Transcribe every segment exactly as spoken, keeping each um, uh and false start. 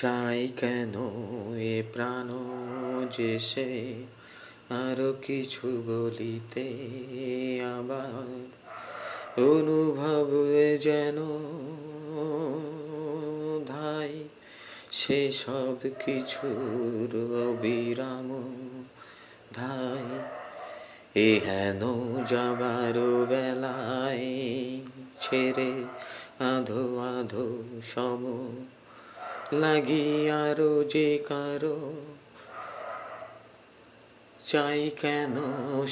চাই কেন এ প্রাণ যে সে আরো কিছু বলিতে আবার অনুভব যেন ধাই সে সব কিছুর অবিরাম ধাই এ হেন যাবার বেলায় ছেড়ে আধো আধো সম লাগি আরো যে কারো চাই কেন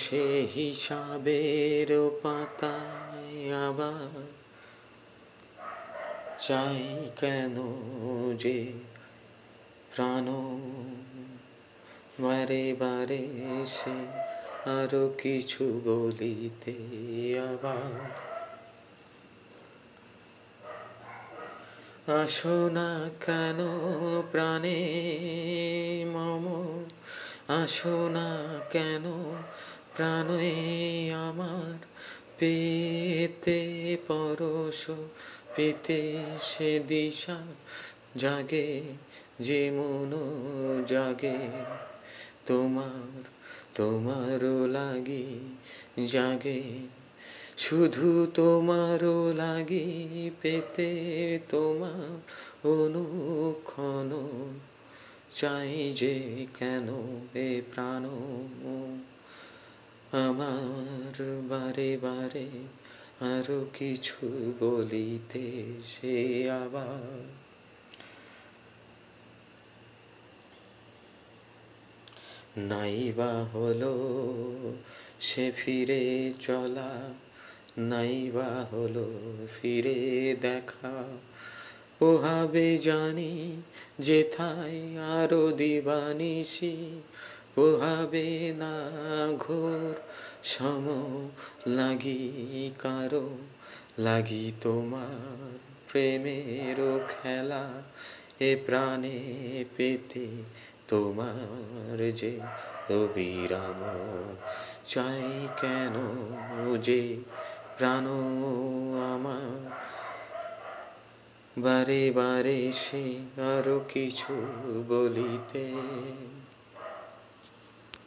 সে হিসাবের পাতায় আবার চাই কেন যে প্রাণ বারে বারে সে আরো কিছু বলিতে আবার আসো না কেন প্রাণে মম আসো না কেন প্রাণে আমার পেতে পরশ পেতে সে দিশা জাগে যে মন জাগে তোমার তোমারও লাগি জাগে শুধু তোমারও লাগি পেতে তোমার অনুক্ষণ চাই যে কেন এ প্রাণ আমার বারে বারে আরো কিছু বলিতে সে আবার নাইবা হলো সে ফিরে চলা নাইবা হলো ফিরে দেখা ওভাবে জানি যেথায় আরো দিবানিসি ওভাবে না ঘোর সম লাগি কারো লাগি তোমার প্রেমের খেলা এ প্রাণে পেতে তোমার যে অবিরাম চাই কেন যে প্রাণ আমার বারে বারে সে আরো কিছু বলিতে।